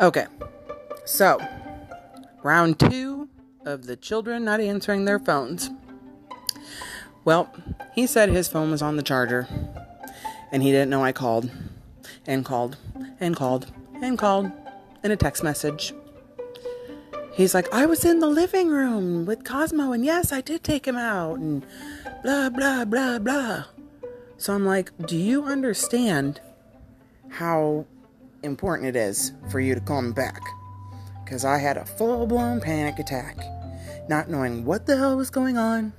Okay, so round two of the children not answering their phones. Well, he said his phone was on the charger, and he didn't know I called, and called, and called, and called, in a text message. He's like, I was in the living room with Cosmo, and yes, I did take him out, and blah, blah, blah, blah. So I'm like, do you understand how important it is for you to call me back? Because I had a full-blown panic attack, not knowing what the hell was going on,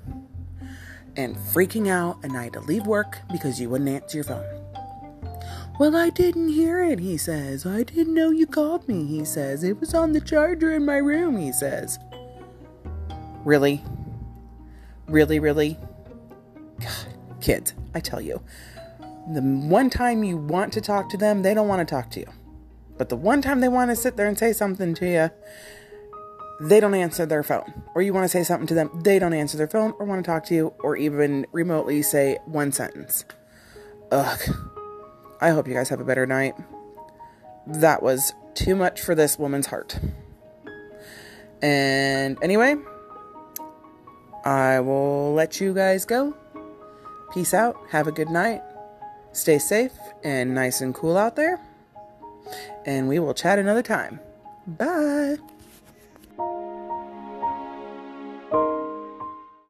and freaking out, and I had to leave work because you wouldn't answer your phone. Well, I didn't hear it, he says. I didn't know you called me, he says. It was on the charger in my room, he says. Really? Really, really? God, kids, I tell you. The one time you want to talk to them, they don't want to talk to you. But the one time they want to sit there and say something to you, they don't answer their phone. Or you want to say something to them, they don't answer their phone or want to talk to you or even remotely say one sentence. Ugh. I hope you guys have a better night. That was too much for this woman's heart. And anyway, I will let you guys go. Peace out. Have a good night. Stay safe and nice and cool out there. And we will chat another time. Bye.